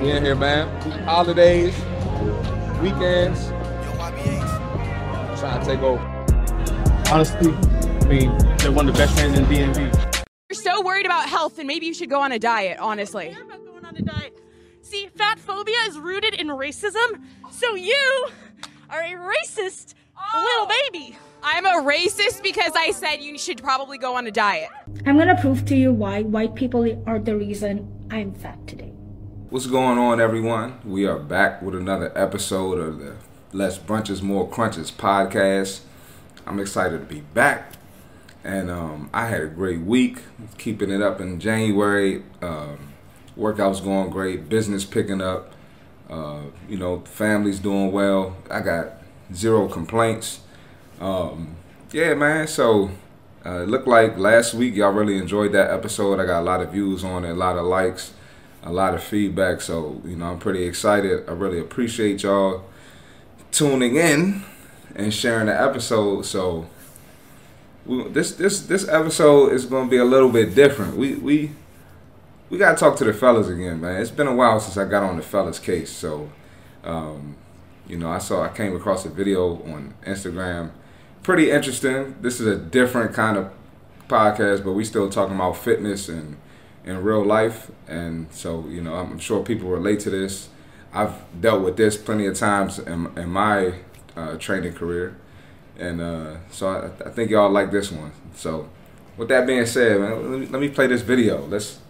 We in here, man. Holidays, weekends. I'm trying to take over. Honestly, I mean, they're one of the best friends in DMV. You're so worried about health, and maybe you should go on a diet, honestly. I don't care about going on a diet. See, fat phobia is rooted in racism, so you are a racist little baby. I'm a racist because I said you should probably go on a diet. I'm gonna prove to you why white people are the reason I'm fat today. What's going on, everyone? We are back with another episode of the Less Brunches, More Crunches podcast. I'm excited to be back, and I had a great week, keeping it up in January. Workout's going great, business picking up, you know, family's doing well. I got zero complaints. Yeah, man, so it looked like last week y'all really enjoyed that episode. I got a lot of views on it, a lot of likes, a lot of feedback, so, you know, I'm pretty excited. I really appreciate y'all tuning in and sharing the episode. So this episode is going to be a little bit different. We got to talk to the fellas again, man. It's been a while since I got on the fellas case. So, you know, I came across a video on Instagram. Pretty interesting. This is a different kind of podcast, but we still talking about fitness and in real life. And so, you know, I'm sure people relate to this. I've dealt with this plenty of times in my training career. And so I think y'all like this one. So with that being said, man, let me play this video. Let's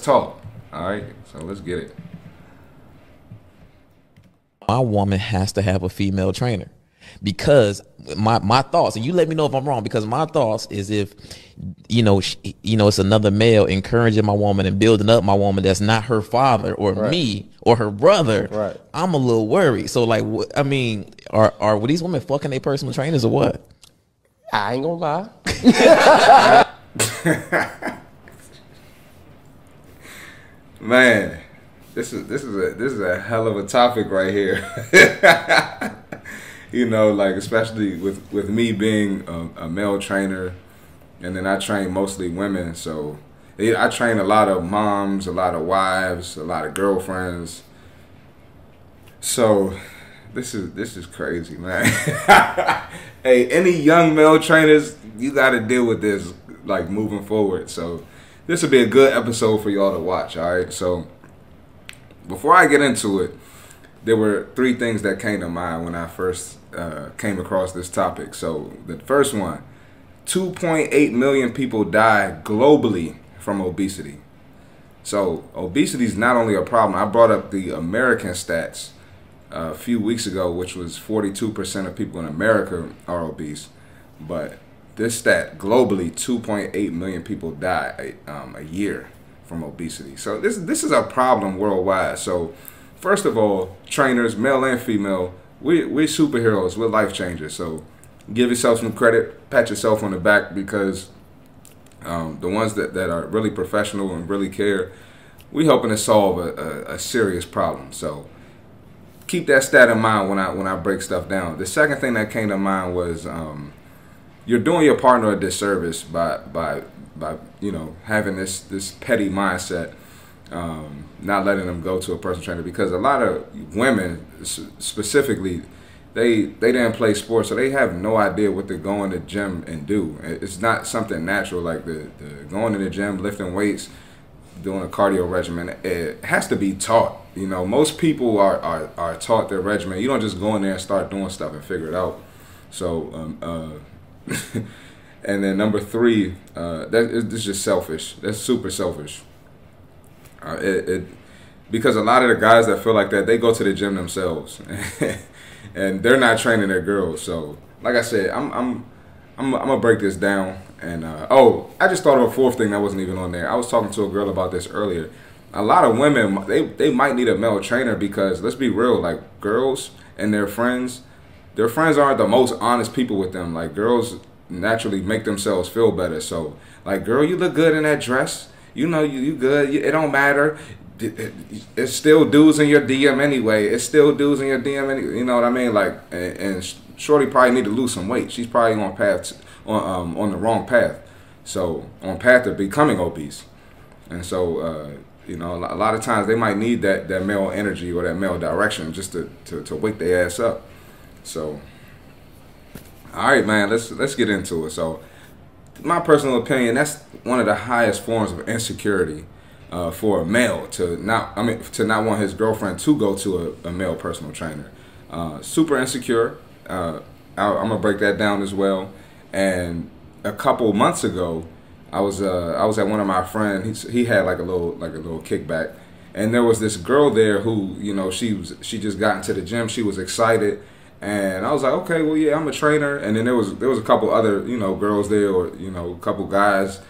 talk. All right, so let's get it. My woman has to have a female trainer, because my thoughts, and you let me know if I'm wrong, because my thoughts is, if you know it's another male encouraging my woman and building up my woman that's not her father or right. me or her brother, right. I'm a little worried. So like, I mean, are these women fucking their personal trainers or what? I ain't gonna lie. Man, this is a hell of a topic right here. You know, like, especially with me being a male trainer, and then I train mostly women. So I train a lot of moms, a lot of wives, a lot of girlfriends. So this is crazy, man. Hey, any young male trainers, you got to deal with this, like, moving forward. So this will be a good episode for y'all to watch, all right? So before I get into it, there were three things that came to mind when I first came across this topic. So the first one, 2.8 million people die globally from obesity. So obesity is not only a problem. I brought up the American stats a few weeks ago, which was 42% of people in America are obese. But this stat, globally, 2.8 million people die a year from obesity. So this is a problem worldwide. So first of all, trainers, male and female, we're superheroes. We're life changers. So give yourself some credit, pat yourself on the back, because the ones that are really professional and really care, we're helping to solve a serious problem. So keep that stat in mind when I break stuff down. The second thing that came to mind was you're doing your partner a disservice by you know, having this petty mindset, not letting them go to a personal trainer, because a lot of women specifically, they didn't play sports, so they have no idea what they're going to the gym and do. It's not something natural, like the going to the gym, lifting weights, doing a cardio regimen. It has to be taught. You know, most people are taught their regimen. You don't just go in there and start doing stuff and figure it out. So, and then number three, that's just selfish. That's super selfish. Because a lot of the guys that feel like that, they go to the gym themselves, and they're not training their girls. So, like I said, I'm gonna break this down. And I just thought of a fourth thing that wasn't even on there. I was talking to a girl about this earlier. A lot of women, they might need a male trainer, because let's be real, like, girls and their friends aren't the most honest people with them. Like, girls naturally make themselves feel better. So, like, girl, you look good in that dress. You know, you good. It don't matter. It's still dudes in your DM anyway. You know what I mean? Like, and shorty probably need to lose some weight. She's probably on the wrong path. So on path to becoming obese. And so You know, a lot of times they might need that male energy or that male direction just to wake their ass up. So, all right, man, let's get into it. So, my personal opinion, that's one of the highest forms of insecurity for a male to not want his girlfriend to go to a male personal trainer. Super insecure. I'm gonna break that down as well. And a couple months ago, I was at one of my friends. He had like a little kickback, and there was this girl there who, you know, she just got into the gym. She was excited, and I was like, okay, well, yeah, I'm a trainer. And then there was a couple other, you know, girls there, or, you know, a couple guys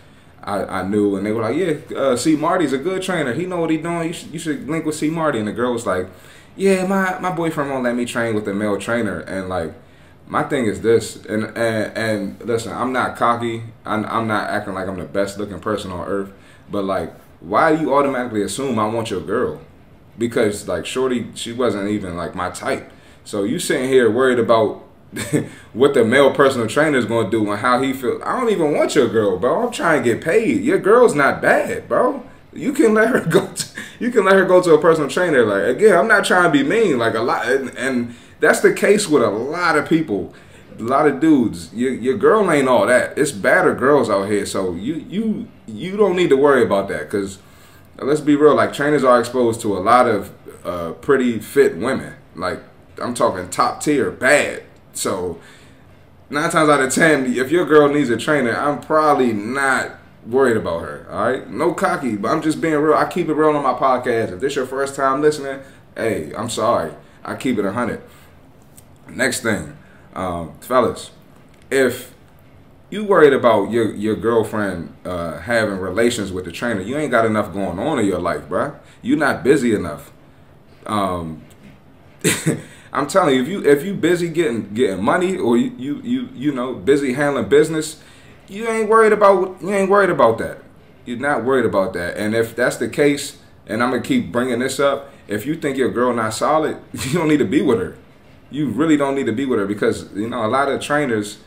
I knew, and they were like, yeah, C. Marty's a good trainer. He know what he doing. You should link with C. Marty. And the girl was like, yeah, my boyfriend won't let me train with a male trainer, and like. My thing is this, and listen, I'm not cocky. I'm not acting like I'm the best looking person on earth. But like, why do you automatically assume I want your girl? Because like, shorty, she wasn't even like my type. So you sitting here worried about what the male personal trainer is gonna do and how he feels. I don't even want your girl, bro. I'm trying to get paid. Your girl's not bad, bro. You can let her go. You can let her go to a personal trainer. Like, again, I'm not trying to be mean. Like a lot, and that's the case with a lot of people, a lot of dudes. Your girl ain't all that. It's badder girls out here, so you don't need to worry about that. Cause let's be real, like trainers are exposed to a lot of pretty fit women. Like I'm talking top tier, bad. So 9 times out of 10, if your girl needs a trainer, I'm probably not worried about her. All right, no cocky, but I'm just being real. I keep it real on my podcast. If this your first time listening, hey, I'm sorry. I keep it 100. Next thing, fellas, if you worried about your girlfriend having relations with the trainer, you ain't got enough going on in your life, bruh. You're not busy enough. I'm telling you, if you busy getting money, or you know, busy handling business, you ain't worried about that. You're not worried about that. And if that's the case, and I'm gonna keep bringing this up, if you think your girl not solid, you don't need to be with her. You really don't need to be with her, because, you know, a lot of trainers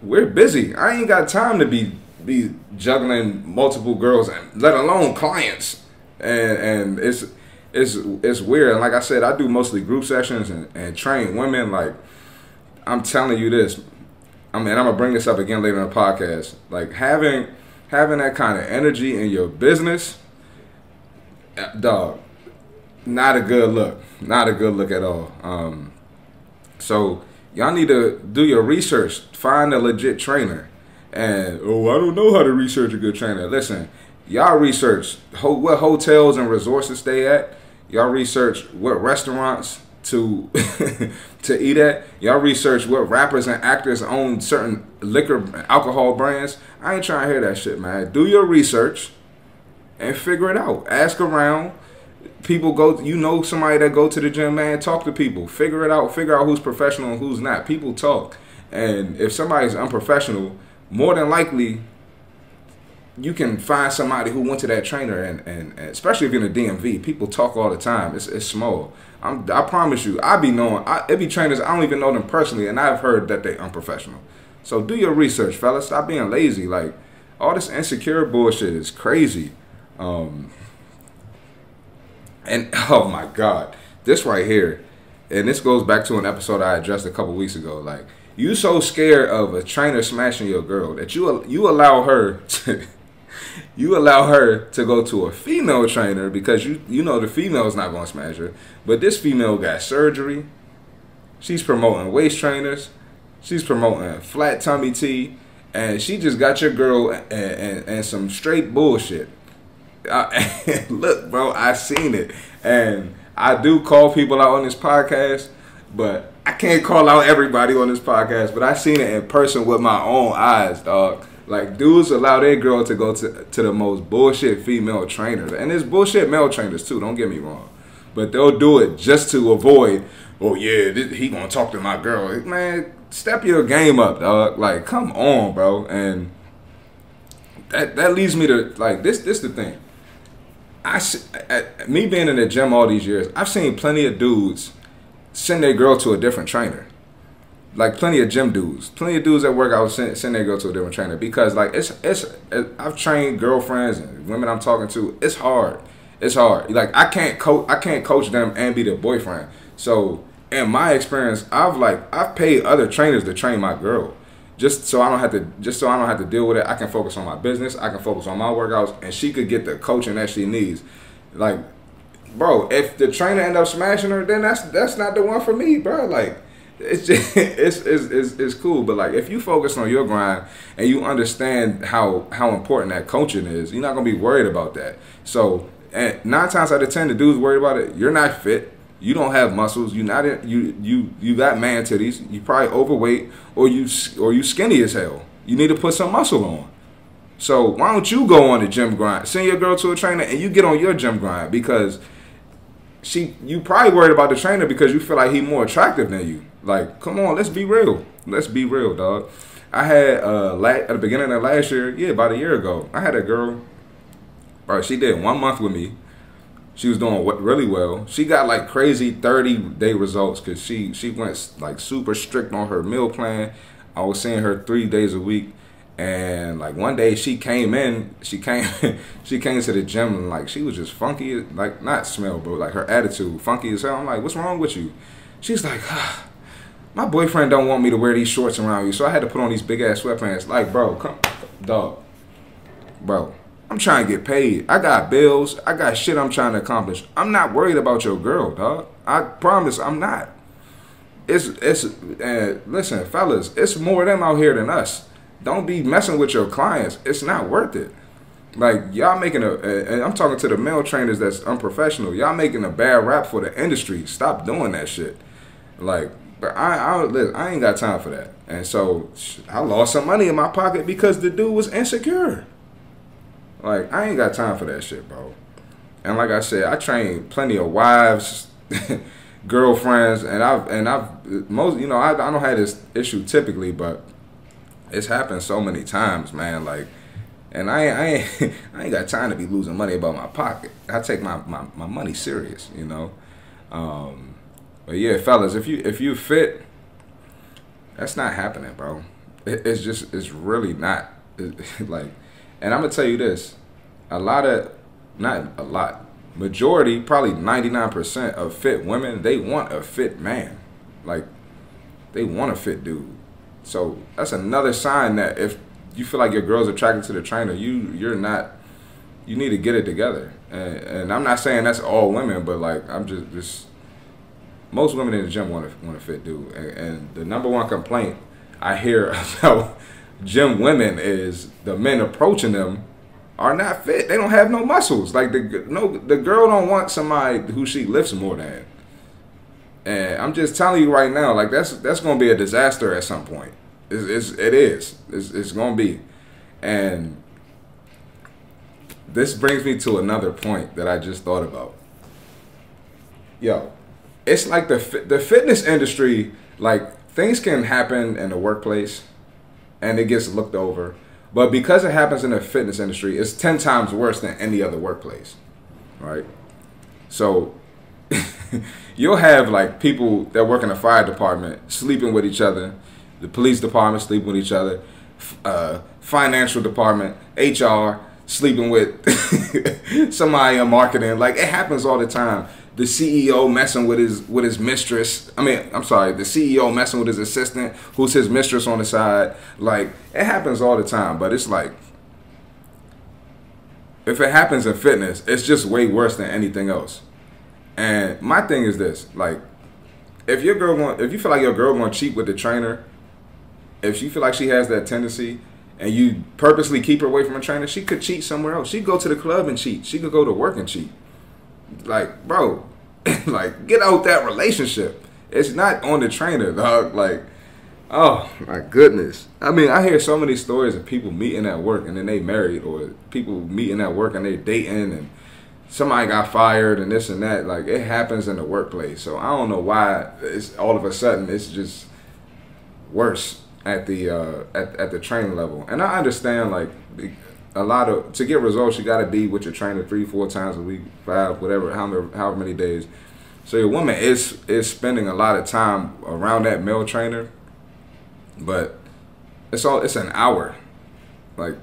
we're busy. I ain't got time to be juggling multiple girls, and let alone clients. And it's weird. And like I said, I do mostly group sessions and train women. Like, I'm telling you this, and I'm gonna bring this up again later in the podcast. Like having that kind of energy in your business, dog, not a good look. Not a good look at all. So y'all need to do your research. Find a legit trainer. And, oh, I don't know how to research a good trainer. Listen, y'all research what hotels and resorts to stay at. Y'all research what restaurants to to eat at. Y'all research what rappers and actors own certain liquor and alcohol brands. I ain't trying to hear that shit, man. Do your research and figure it out. Ask around. People go, you know, somebody that go to the gym, man, talk to people, figure it out, figure out who's professional and who's not. People talk. And if somebody's unprofessional, more than likely you can find somebody who went to that trainer, and especially if you're in the DMV, people talk all the time. It's small. I promise you, I be knowing, it be trainers, I don't even know them personally, and I've heard that they unprofessional. So do your research, fellas. Stop being lazy. Like, all this insecure bullshit is crazy. And oh my God, this right here, and this goes back to an episode I addressed a couple weeks ago. Like, you so scared of a trainer smashing your girl that you allow her to, go to a female trainer, because you know the female's not gonna smash her. But this female got surgery. She's promoting waist trainers. She's promoting flat tummy tea, and she just got your girl and some straight bullshit. Look, bro, I seen it, and I do call people out on this podcast, but I can't call out everybody on this podcast. But I seen it in person with my own eyes, dog. Like, dudes allow their girl to go to the most bullshit female trainers, and there's bullshit male trainers too, don't get me wrong, but they'll do it just to avoid, oh yeah, he gonna talk to my girl. Man, step your game up, dog. Like, come on, bro. And that leads me to, like, this the thing. Me being in the gym all these years, I've seen plenty of dudes send their girl to a different trainer. like plenty of gym dudes. Plenty of dudes that work out send their girl to a different trainer because like I've trained girlfriends and women I'm talking to. It's hard. It's hard. Like I can't coach them and be their boyfriend. So in my experience, I've paid other trainers to train my girl. Just so I don't have to deal with it. I can focus on my business. I can focus on my workouts, and she could get the coaching that she needs. Like, bro, if the trainer end up smashing her, then that's not the one for me, bro. Like, it's just it's cool, but like if you focus on your grind and you understand how important that coaching is, you're not gonna be worried about that. So, and 9 times out of 10, the dude's worried about it. You're not fit. You don't have muscles. You got man titties. You probably overweight, or you skinny as hell. You need to put some muscle on. So why don't you go on the gym grind? Send your girl to a trainer, and you get on your gym grind because you probably worried about the trainer because you feel like he's more attractive than you. Like, come on, let's be real. Let's be real, dog. I had at the beginning of last year, about a year ago, I had a girl. Bro, she did 1 month with me. She was doing really well. She got like crazy 30-day results because she went like super strict on her meal plan. I was seeing her 3 days a week, and like one day she came to the gym and like she was just funky, like not smell, but like her attitude funky as hell. I'm like, what's wrong with you? She's like, my boyfriend don't want me to wear these shorts around you, so I had to put on these big ass sweatpants. Like, bro, come, dog, bro. I'm trying to get paid. I got bills. I got shit I'm trying to accomplish. I'm not worried about your girl, dog. I promise I'm not. Listen, fellas, it's more of them out here than us. Don't be messing with your clients. It's not worth it. Like, y'all making and I'm talking to the male trainers that's unprofessional. Y'all making a bad rap for the industry. Stop doing that shit. Like, but I ain't got time for that. And so I lost some money in my pocket because the dude was insecure. Like, I ain't got time for that shit, bro. And like I said, I train plenty of wives, girlfriends, and I've most, you know, I don't have this issue typically, but it's happened so many times, man. Like, and I ain't got time to be losing money about my pocket. I take my money serious, you know. But yeah, fellas, if you fit, that's not happening, bro. It's really not. Like. And I'm going to tell you this, majority, probably 99% of fit women, they want a fit man. Like, they want a fit dude. So that's another sign that if you feel like your girl's attracted to the trainer, you need to get it together. And I'm not saying that's all women, but like, I'm just most women in the gym want a fit dude. And the number one complaint I hear about gym women is the men approaching them are not fit. They don't have no muscles. Like the girl don't want somebody who she lifts more than. And I'm just telling you right now, like that's gonna be a disaster at some point. It's gonna be. And this brings me to another point that I just thought about. Yo, it's like the fitness industry. Like things can happen in the workplace. And it gets looked over. But because it happens in the fitness industry, it's 10 times worse than any other workplace, right? So you'll have like people that work in the fire department sleeping with each other, the police department sleeping with each other, financial department, HR sleeping with somebody in marketing. Like it happens all the time. The CEO messing with his mistress. The CEO messing with his assistant, who's his mistress on the side. Like, it happens all the time, but it's like, if it happens in fitness, it's just way worse than anything else. And my thing is this, like, if you feel like your girl gonna cheat with the trainer, if you feel like she has that tendency, and you purposely keep her away from a trainer, she could cheat somewhere else. She could go to the club and cheat. She could go to work and cheat. Like, bro, like, get out that relationship. It's not on the trainer, dog. Like, oh, my goodness. I mean, I hear so many stories of people meeting at work and then they married, or people meeting at work and they dating and somebody got fired and this and that. Like, it happens in the workplace. So I don't know why it's all of a sudden it's just worse at the at the training level. And I understand, like, to get results, you got to be with your trainer 3-4 times a week, 5, whatever, however many days. So your woman is spending a lot of time around that male trainer But it's an hour. Like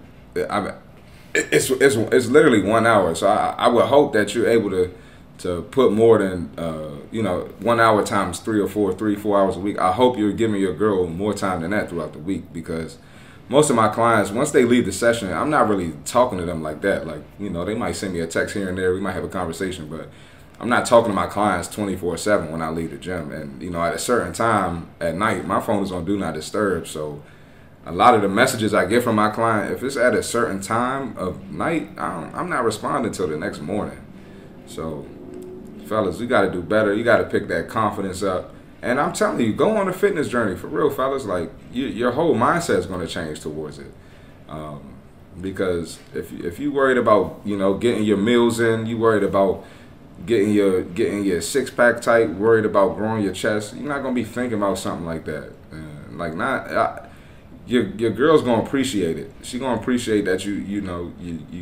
it's literally 1 hour. So I would hope that you're able to put more than 1 hour times 3 or 4 hours a week. I hope you're giving your girl more time than that throughout the week, because most of my clients, once they leave the session, I'm not really talking to them like that. Like, they might send me a text here and there. We might have a conversation, but I'm not talking to my clients 24/7 when I leave the gym. And, at a certain time at night, my phone is on Do Not Disturb. So a lot of the messages I get from my client, if it's at a certain time of night, I'm not responding till the next morning. So, fellas, you got to do better. You got to pick that confidence up. And I'm telling you, go on a fitness journey for real, fellas. Like, your whole mindset is going to change towards it, because if you worried about getting your meals in, you worried about getting your six pack tight, worried about growing your chest, you're not going to be thinking about something like that. And your girl's going to appreciate it. She's going to appreciate that you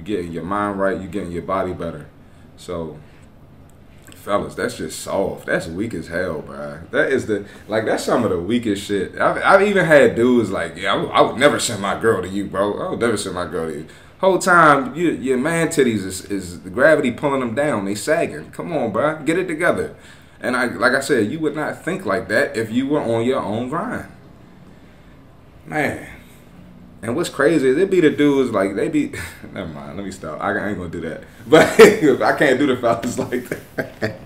getting your mind right, you getting your body better. So, fellas, that's just soft. That's weak as hell, bro. That's some of the weakest shit. I've even had dudes like, yeah, I would never send my girl to you, bro. I would never send my girl to you. Whole time, your man titties is the gravity pulling them down. They sagging. Come on, bro. Get it together. And like I said, you would not think like that if you were on your own grind. Man. And what's crazy is it be the dudes like, they be, never mind, let me stop. I ain't going to do that. But I can't do the fellas like that.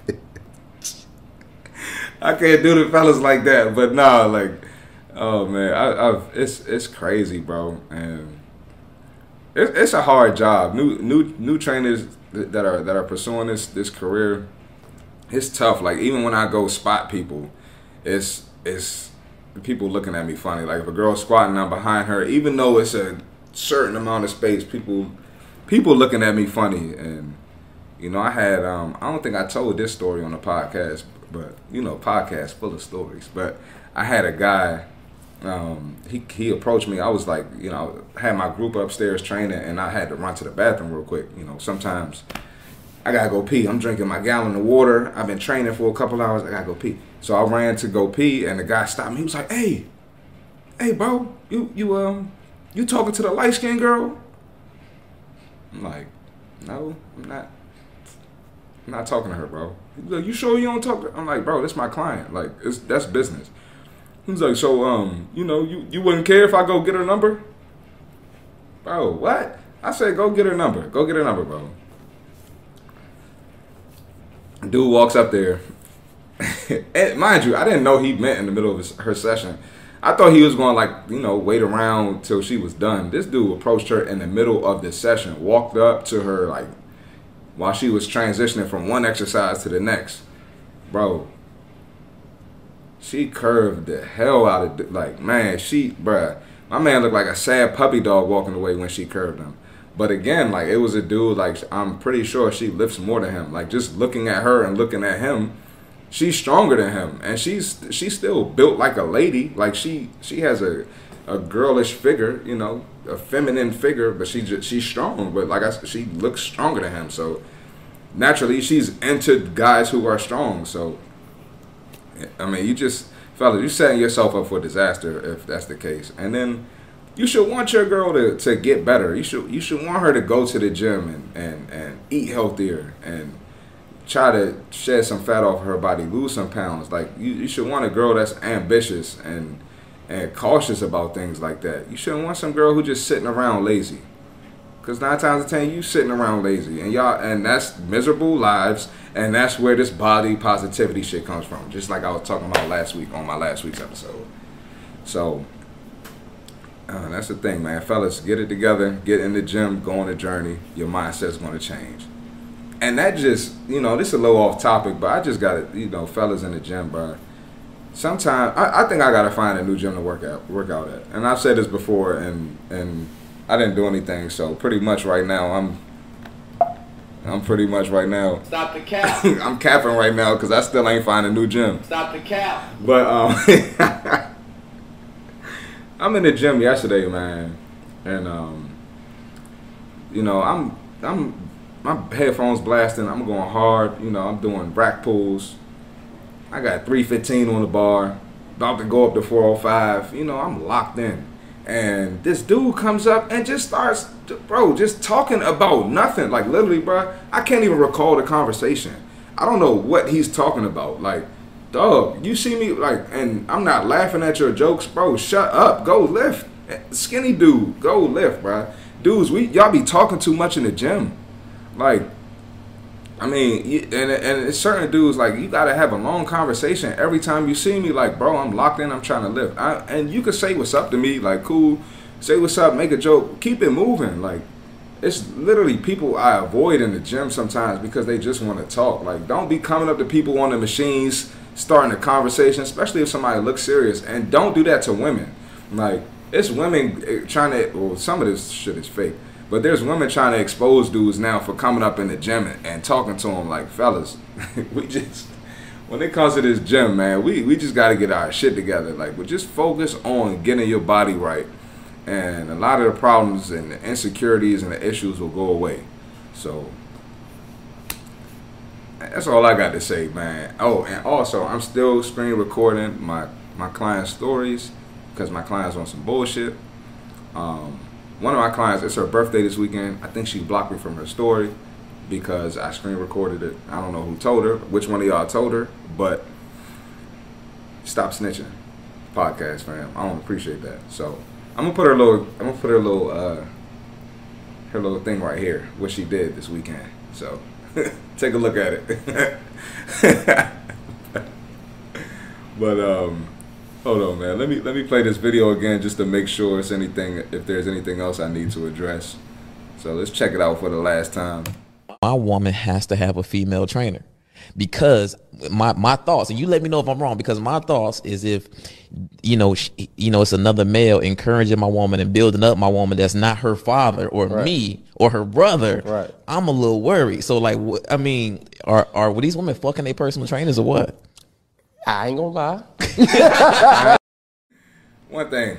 I can't do the fellas like that. But nah, like, oh man, it's crazy, bro. And it's a hard job. New trainers that are pursuing this career, it's tough. Like, even when I go spot people, it's people looking at me funny. Like, if a girl's squatting, I'm behind her, even though it's a certain amount of space, people looking at me funny. And I had I don't think I told this story on the podcast, but podcast full of stories. But I had a guy, he approached me. I was like, I had my group upstairs training, and I had to run to the bathroom real quick. Sometimes I gotta go pee. I'm drinking my gallon of water. I've been training for a couple hours. I gotta go pee. So I ran to go pee, and the guy stopped me. He was like, "Hey, bro, you talking to the light skinned girl?" I'm like, "No, I'm not. I'm not talking to her, bro." He's like, "You sure you don't talk to her?" I'm like, "Bro, that's my client. Like, that's business." He's like, "So, you wouldn't care if I go get her number?" Bro, what? I said, "Go get her number. Go get her number, bro." Dude walks up there. And mind you, I didn't know he met in the middle of her session. I thought he was going to, wait around till she was done. This dude approached her in the middle of the session, walked up to her, while she was transitioning from one exercise to the next. Bro, she curved the hell out of, my man looked like a sad puppy dog walking away when she curved him. But again, it was a dude, I'm pretty sure she lifts more than him. Like, just looking at her and looking at him, she's stronger than him. And she's still built like a lady. Like, she has a girlish figure, a feminine figure, but she's strong. But she looks stronger than him. So naturally, she's into guys who are strong. So, I mean, fellas, you're setting yourself up for disaster if that's the case. And then, you should want your girl to get better. You should want her to go to the gym and eat healthier and try to shed some fat off her body, lose some pounds. Like, you should want a girl that's ambitious and cautious about things like that. You shouldn't want some girl who just sitting around lazy. 'Cause 9 times out of 10 you sitting around lazy, and that's miserable lives, and that's where this body positivity shit comes from. Just like I was talking about last week on my last week's episode. So that's the thing, man. Fellas, get it together. Get in the gym. Go on a journey. Your mindset's going to change. And that just, this is a little off topic, but I just got to, fellas in the gym, bro. Sometimes, I think I got to find a new gym to work out at. And I've said this before, and I didn't do anything. So pretty much right now, I'm pretty much right now. Stop the cap. I'm capping right now because I still ain't finding a new gym. Stop the cap. But, I'm in the gym yesterday, man, and I'm my headphones blasting. I'm going hard. I'm doing rack pulls. I got 315 on the bar. about to go up to 405, you know, I'm locked in. And this dude comes up and just starts, bro, just talking about nothing. Like, literally, bro, I can't even recall the conversation. I don't know what he's talking about. Like, dog, you see me, like, and I'm not laughing at your jokes, bro. Shut up. Go lift. Skinny dude, go lift, bro. Dudes, y'all be talking too much in the gym. Like, I mean, and it's certain dudes, like, you got to have a long conversation every time you see me. Like, bro, I'm locked in. I'm trying to lift. And you can say what's up to me. Like, cool. Say what's up. Make a joke. Keep it moving. Like, it's literally people I avoid in the gym sometimes because they just want to talk. Like, don't be coming up to people on the machines, starting a conversation, especially if somebody looks serious. And don't do that to women. Like, it's women trying to, well, some of this shit is fake. But there's women trying to expose dudes now for coming up in the gym and talking to them like, fellas, we just, when it comes to this gym, man, we just got to get our shit together. Like, but just focus on getting your body right. And a lot of the problems and the insecurities and the issues will go away. So that's all I got to say, man. Oh, and also, I'm still screen recording my client stories because my clients want some bullshit. One of my clients, it's her birthday this weekend. I think she blocked me from her story because I screen recorded it. I don't know who told her, which one of y'all told her, but stop snitching, podcast fam. I don't appreciate that. So I'm gonna put her little thing right here, what she did this weekend. So take a look at it. But hold on, man. Let me play this video again just to make sure it's anything, if there's anything else I need to address. So let's check it out for the last time. My woman has to have a female trainer because my thoughts, and you let me know if I'm wrong, because my thoughts is if, you know, it's another male encouraging my woman and building up my woman that's not her father or right. me or her brother, right. I'm a little worried. So, like, I mean, are these women fucking their personal trainers or what? I ain't gonna lie. One thing,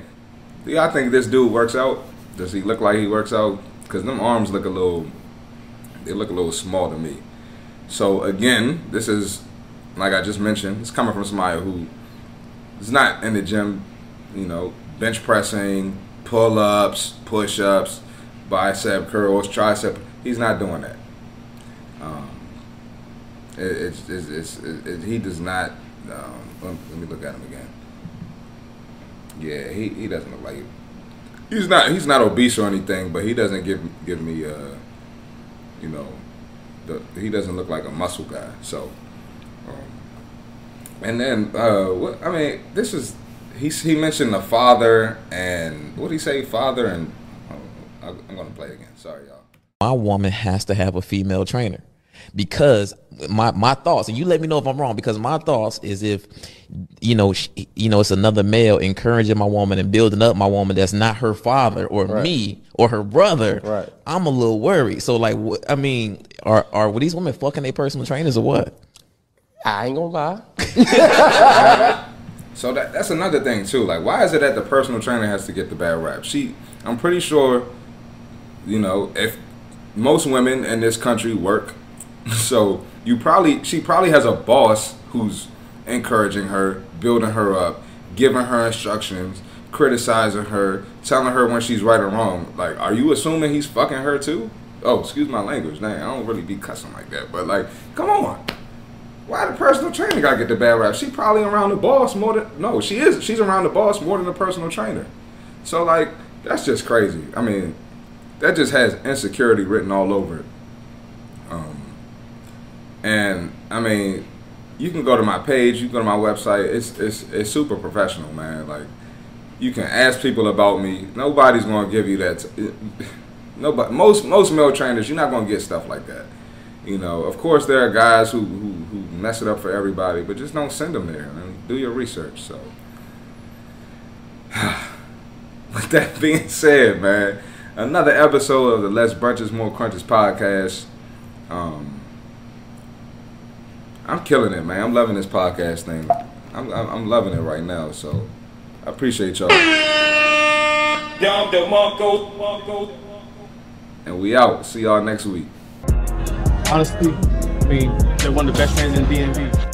do y'all think this dude works out? Does he look like he works out? Because them arms look a little, they look a little small to me. So again, this is, like I just mentioned, it's coming from somebody who is not in the gym, you know, bench pressing, pull-ups, push-ups, bicep curls, tricep. He's not doing that. He does not. Let me look at him again. Yeah, he doesn't look like it. He's not obese or anything, but he doesn't give me you know, he doesn't look like a muscle guy. So, and then I mean, this is he mentioned the father and what did he say? Father and I'm gonna play it again. Sorry, y'all. My woman has to have a female trainer. Because my thoughts, and you let me know if I'm wrong, because my thoughts is if, you know, it's another male encouraging my woman and building up my woman that's not her father or right. me or her brother, right. I'm a little worried. So, like, I mean, were these women fucking their personal trainers or what? I ain't gonna lie. So that's another thing, too. Like, why is it that the personal trainer has to get the bad rap? I'm pretty sure, you know, if most women in this country work, so she probably has a boss who's encouraging her, building her up, giving her instructions, criticizing her, telling her when she's right or wrong. Like, are you assuming he's fucking her too? Oh, excuse my language. Dang, I don't really be cussing like that. But, like, come on. Why the personal trainer gotta get the bad rap? She probably around the boss more than she's around the boss more than the personal trainer. So, like, that's just crazy. I mean, that just has insecurity written all over it. And I mean, you can go to my page, you can go to my website. It's super professional, man. Like, you can ask people about me. Nobody's gonna give you that. Nobody. Most male trainers, you're not gonna get stuff like that. You know, of course there are guys who mess it up for everybody, but just don't send them there. I mean, do your research. So, with that being said, man, another episode of the Less Brunches, More Crunches podcast. I'm killing it, man. I'm loving this podcast thing. I'm loving it right now, so I appreciate y'all. And we out. See y'all next week. Honestly, I mean, they're one of the best fans in DMV.